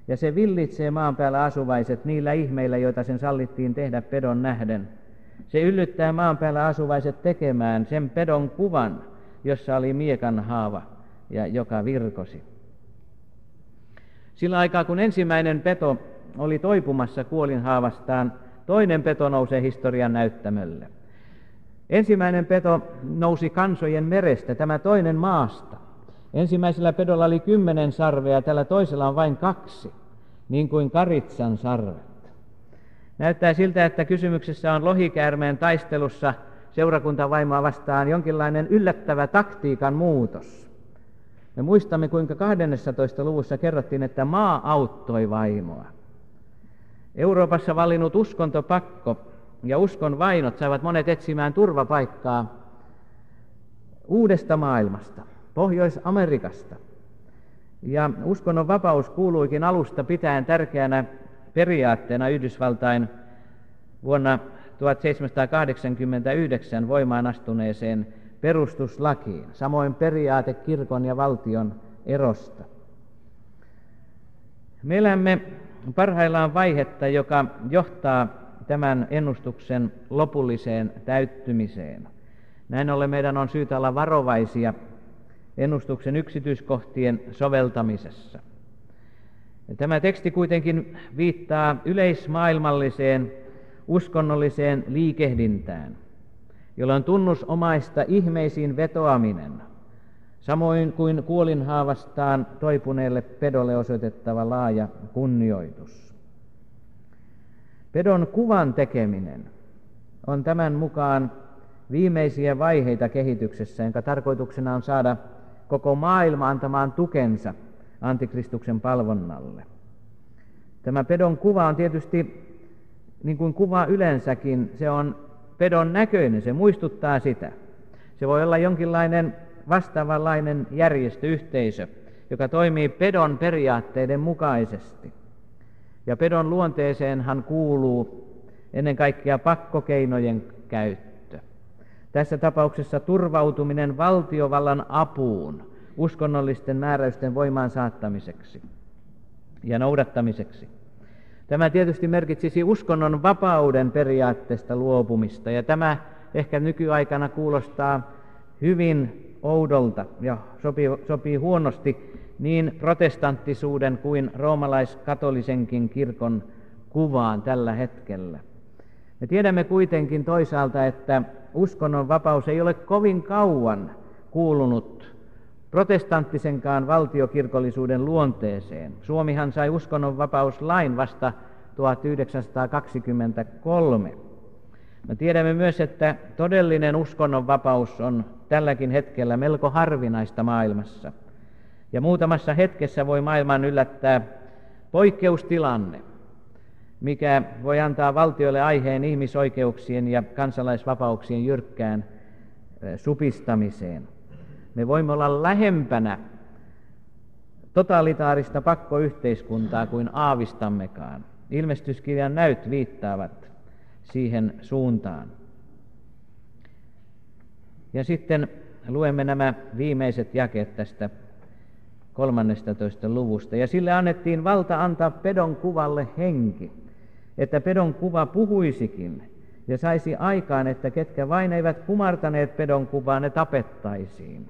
Ja se villitsee maan päällä asuvaiset niillä ihmeillä, joita sen sallittiin tehdä pedon nähden. Se yllyttää maan päällä asuvaiset tekemään sen pedon kuvan, jossa oli miekan haava ja joka virkosi. Sillä aikaa, kun ensimmäinen peto oli toipumassa kuolinhaavastaan, toinen peto nousee historian näyttämölle. Ensimmäinen peto nousi kansojen merestä, tämä toinen maasta. Ensimmäisellä pedolla oli kymmenen sarvea, tällä toisella on vain kaksi, niin kuin karitsan sarvet. Näyttää siltä, että kysymyksessä on lohikäärmeen taistelussa seurakuntavaimoa vastaan jonkinlainen yllättävä taktiikan muutos. Me muistamme, kuinka kahdennessatoista luvussa kerrottiin, että maa auttoi vaimoa. Euroopassa vallinnut uskontopakko ja uskon vainot saivat monet etsimään turvapaikkaa uudesta maailmasta, Pohjois-Amerikasta. Ja uskonnon vapaus kuuluikin alusta pitäen tärkeänä periaatteena Yhdysvaltain vuonna tuhatseitsemänsataakahdeksankymmentäyhdeksän voimaan astuneeseen perustuslakiin, samoin periaate kirkon ja valtion erosta. Me elämme parhaillaan vaihetta, joka johtaa tämän ennustuksen lopulliseen täyttymiseen. Näin ollen meidän on syytä olla varovaisia ennustuksen yksityiskohtien soveltamisessa. Tämä teksti kuitenkin viittaa yleismaailmalliseen uskonnolliseen liikehdintään, jolloin tunnusomaista ihmeisiin vetoaminen, samoin kuin kuolinhaavastaan toipuneelle pedolle osoitettava laaja kunnioitus. Pedon kuvan tekeminen on tämän mukaan viimeisiä vaiheita kehityksessä, jonka tarkoituksena on saada koko maailma antamaan tukensa Antikristuksen palvonnalle. Tämä pedon kuva on tietysti, niin kuin kuva yleensäkin, se on pedon näköinen, se muistuttaa sitä. Se voi olla jonkinlainen vastaavanlainen järjestöyhteisö, joka toimii pedon periaatteiden mukaisesti. Ja pedon luonteeseenhan kuuluu ennen kaikkea pakkokeinojen käyttö. Tässä tapauksessa turvautuminen valtiovallan apuun uskonnollisten määräysten voimaan saattamiseksi ja noudattamiseksi. Tämä tietysti merkitsisi uskonnon vapauden periaatteesta luopumista, ja tämä ehkä nykyaikana kuulostaa hyvin oudolta ja sopii, sopii huonosti niin protestanttisuuden kuin roomalaiskatolisenkin kirkon kuvaan tällä hetkellä. Me tiedämme kuitenkin toisaalta, että uskonnon vapaus ei ole kovin kauan kuulunut protestanttisenkaan valtiokirkollisuuden luonteeseen. Suomihan sai uskonnonvapauslain vasta tuhatyhdeksänsataakaksikymmentäkolme. Me tiedämme myös, että todellinen uskonnonvapaus on tälläkin hetkellä melko harvinaista maailmassa. Ja muutamassa hetkessä voi maailman yllättää poikkeustilanne, mikä voi antaa valtiolle aiheen ihmisoikeuksien ja kansalaisvapauksien jyrkkään supistamiseen. Me voimme olla lähempänä totalitaarista pakkoyhteiskuntaa kuin aavistammekaan. Ilmestyskirjan näyt viittaavat siihen suuntaan. Ja sitten luemme nämä viimeiset jakeet tästä kolmannestatoista luvusta. Ja sille annettiin valta antaa pedon kuvalle henki, että pedon kuva puhuisikin ja saisi aikaan, että ketkä vain eivät kumartaneet pedon kuvaa, ne tapettaisiin.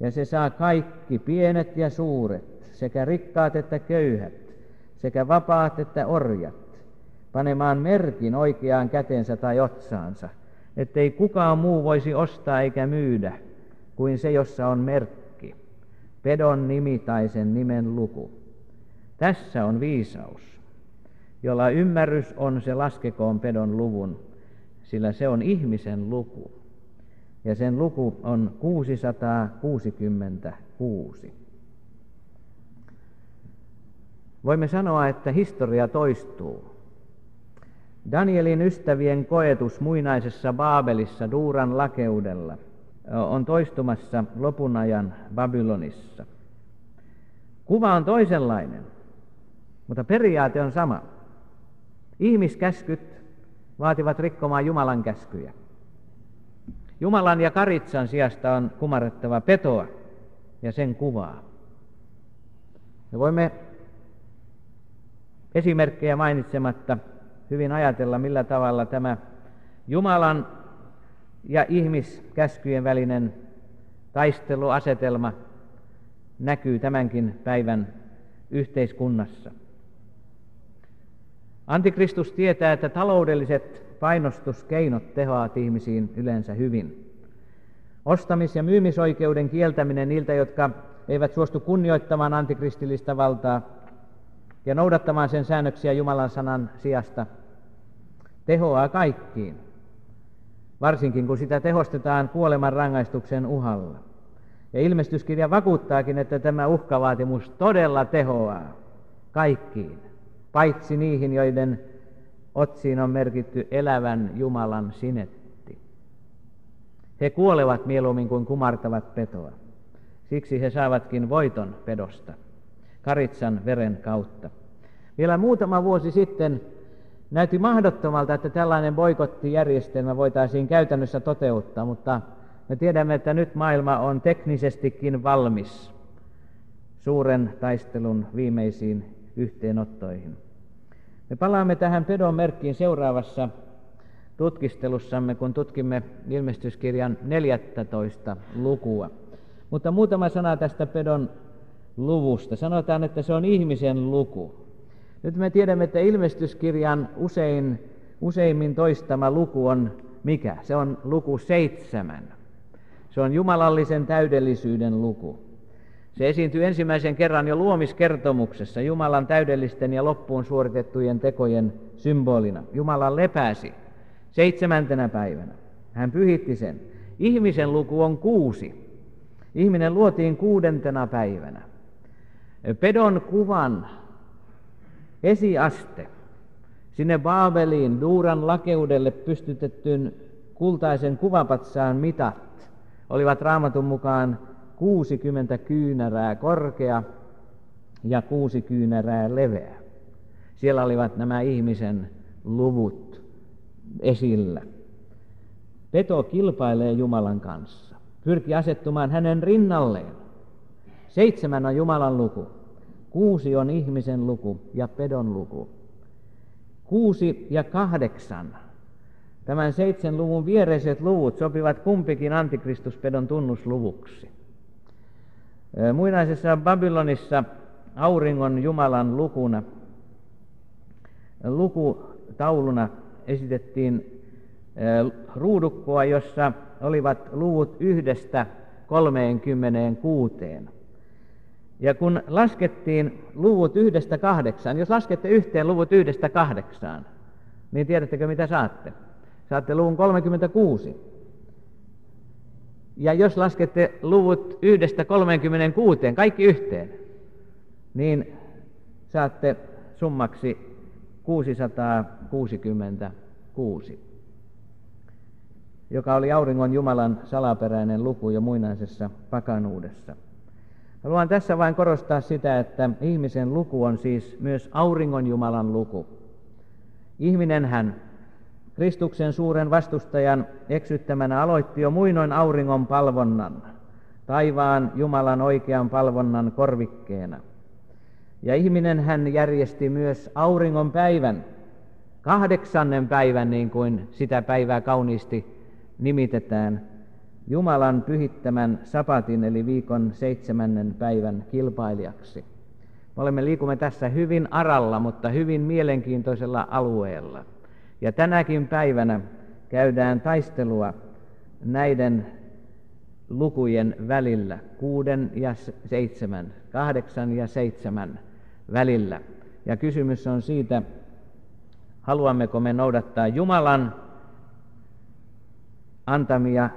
Ja se saa kaikki, pienet ja suuret, sekä rikkaat että köyhät, sekä vapaat että orjat, panemaan merkin oikeaan kätensä tai otsaansa, ettei kukaan muu voisi ostaa eikä myydä kuin se, jossa on merkki, pedon nimi tai sen nimen luku. Tässä on viisaus, jolla ymmärrys on, se laskekoon pedon luvun, sillä se on ihmisen luku, ja sen luku on kuusisataakuusikymmentäkuusi. Voimme sanoa, että historia toistuu. Danielin ystävien koetus muinaisessa Baabelissa Duuran lakeudella on toistumassa lopun ajan Babylonissa. Kuva on toisenlainen, mutta periaate on sama. Ihmiskäskyt vaativat rikkomaan Jumalan käskyjä. Jumalan ja karitsan sijasta on kumarrettava petoa ja sen kuvaa. Me voimme esimerkkejä mainitsematta hyvin ajatella, millä tavalla tämä Jumalan ja ihmiskäskyjen välinen taisteluasetelma näkyy tämänkin päivän yhteiskunnassa. Antikristus tietää, että taloudelliset painostuskeinot tehoavat ihmisiin yleensä hyvin. Ostamis- ja myymisoikeuden kieltäminen niiltä, jotka eivät suostu kunnioittamaan antikristillistä valtaa ja noudattamaan sen säännöksiä Jumalan sanan sijasta, tehoaa kaikkiin, varsinkin kun sitä tehostetaan kuoleman rangaistuksen uhalla. Ja Ilmestyskirja vakuuttaakin, että tämä uhkavaatimus todella tehoaa kaikkiin, paitsi niihin, joiden otsiin on merkitty elävän Jumalan sinetti. He kuolevat mieluummin kuin kumartavat petoa. Siksi he saavatkin voiton pedosta, karitsan veren kautta. Vielä muutama vuosi sitten näytti mahdottomalta, että tällainen boikottijärjestelmä voitaisiin käytännössä toteuttaa, mutta me tiedämme, että nyt maailma on teknisestikin valmis suuren taistelun viimeisiin yhteenottoihin. Me palaamme tähän pedon merkkiin seuraavassa tutkiskelussamme, kun tutkimme Ilmestyskirjan neljästoista lukua. Mutta muutama sana tästä pedon luvusta. Sanotaan, että se on ihmisen luku. Nyt me tiedämme, että Ilmestyskirjan usein, useimmin toistama luku on mikä? Se on luku seitsemän. Se on jumalallisen täydellisyyden luku. Se esiintyy ensimmäisen kerran jo luomiskertomuksessa Jumalan täydellisten ja loppuun suoritettujen tekojen symbolina. Jumala lepäsi seitsemäntenä päivänä. Hän pyhitti sen. Ihmisen luku on kuusi. Ihminen luotiin kuudentena päivänä. Pedon kuvan esiaste sinne Baabeliin, Duuran lakeudelle pystytettyn kultaisen kuvapatsaan mitat olivat Raamatun mukaan kuusikymmentä kyynärää korkea ja kuusi kyynärää leveä. Siellä olivat nämä ihmisen luvut esillä. Peto kilpailee Jumalan kanssa, pyrkii asettumaan hänen rinnalleen. Seitsemän on Jumalan luku, kuusi on ihmisen luku ja pedon luku. Kuusi ja kahdeksan, tämän seitsemän luvun viereiset luvut, sopivat kumpikin antikristuspedon tunnusluvuksi. Muinaisessa Babylonissa auringon Jumalan lukuna, lukutauluna esitettiin ruudukkoa, jossa olivat luvut yhdestä kolmeenkymmeneen kuuteen. Ja kun laskettiin luvut yhdestä kahdeksaan, jos laskette yhteen luvut yhdestä kahdeksaan, niin tiedättekö mitä saatte? Saatte luvun kolmekymmentäkuusi. Ja jos laskette luvut yhdestä kolmeenkymmeneenkuuteen, kaikki yhteen, niin saatte summaksi kuusisataakuusikymmentäkuusi, joka oli auringon Jumalan salaperäinen luku jo muinaisessa pakanuudessa. Haluan tässä vain korostaa sitä, että ihmisen luku on siis myös auringon Jumalan luku. Ihminenhän Kristuksen suuren vastustajan eksyttämänä aloitti jo muinoin auringon palvonnan, taivaan Jumalan oikean palvonnan korvikkeena. Ja ihminen hän järjesti myös auringon päivän, kahdeksannen päivän, niin kuin sitä päivää kauniisti nimitetään, Jumalan pyhittämän sapatin eli viikon seitsemännen päivän kilpailijaksi. Me olemme liikumme tässä hyvin aralla, mutta hyvin mielenkiintoisella alueella. Ja tänäkin päivänä käydään taistelua näiden lukujen välillä, kuuden ja seitsemän, kahdeksan ja seitsemän välillä. Ja kysymys on siitä, haluammeko me noudattaa Jumalan antamia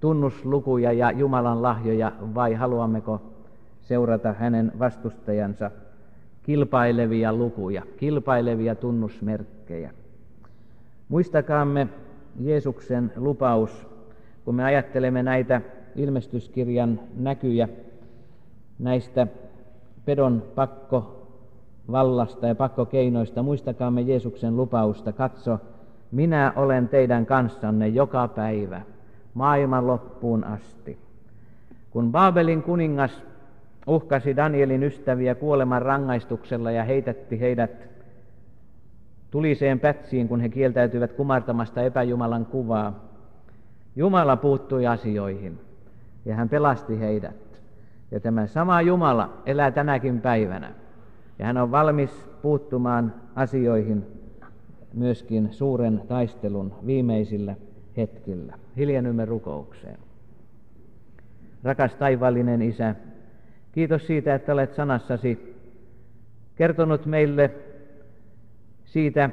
tunnuslukuja ja Jumalan lahjoja, vai haluammeko seurata hänen vastustajansa kilpailevia lukuja, kilpailevia tunnusmerkkejä. Muistakaamme Jeesuksen lupaus, kun me ajattelemme näitä ilmestyskirjan näkyjä näistä pedon pakkovallasta ja pakkokeinoista. Muistakaamme Jeesuksen lupausta, katso, minä olen teidän kanssanne joka päivä, maailman loppuun asti. Kun Baabelin kuningas uhkasi Danielin ystäviä kuoleman rangaistuksella ja heitätti heidät tuliseen pätsiin, kun he kieltäytyivät kumartamasta epäjumalan kuvaa, Jumala puuttui asioihin ja hän pelasti heidät. Ja tämä sama Jumala elää tänäkin päivänä ja hän on valmis puuttumaan asioihin myöskin suuren taistelun viimeisillä hetkillä. Hiljennymme rukoukseen. Rakas taivaallinen Isä, kiitos siitä, että olet sanassasi kertonut meille siitä,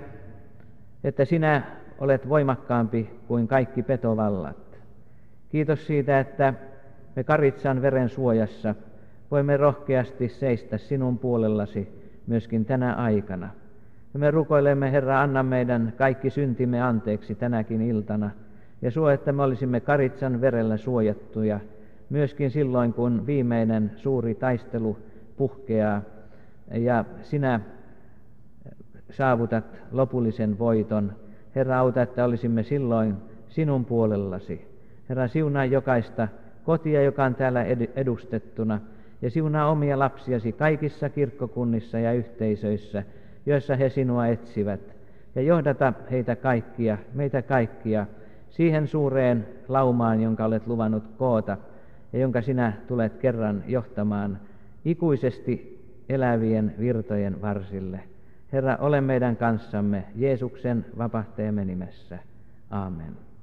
että sinä olet voimakkaampi kuin kaikki petovallat. Kiitos siitä, että me Karitsan veren suojassa voimme rohkeasti seistä sinun puolellasi myöskin tänä aikana. Ja me rukoilemme, Herra, anna meidän kaikki syntimme anteeksi tänäkin iltana ja suo, että me olisimme Karitsan verellä suojattuja myöskin silloin, kun viimeinen suuri taistelu puhkeaa ja sinä saavutat lopullisen voiton. Herra, auta, että olisimme silloin sinun puolellasi. Herra, siunaa jokaista kotia, joka on täällä edustettuna, ja siunaa omia lapsiasi kaikissa kirkkokunnissa ja yhteisöissä, joissa he sinua etsivät, ja johdata heitä kaikkia, meitä kaikkia, siihen suureen laumaan, jonka olet luvannut koota, ja jonka sinä tulet kerran johtamaan ikuisesti elävien virtojen varsille. Herra, ole meidän kanssamme Jeesuksen vapahtajamme nimessä. Aamen.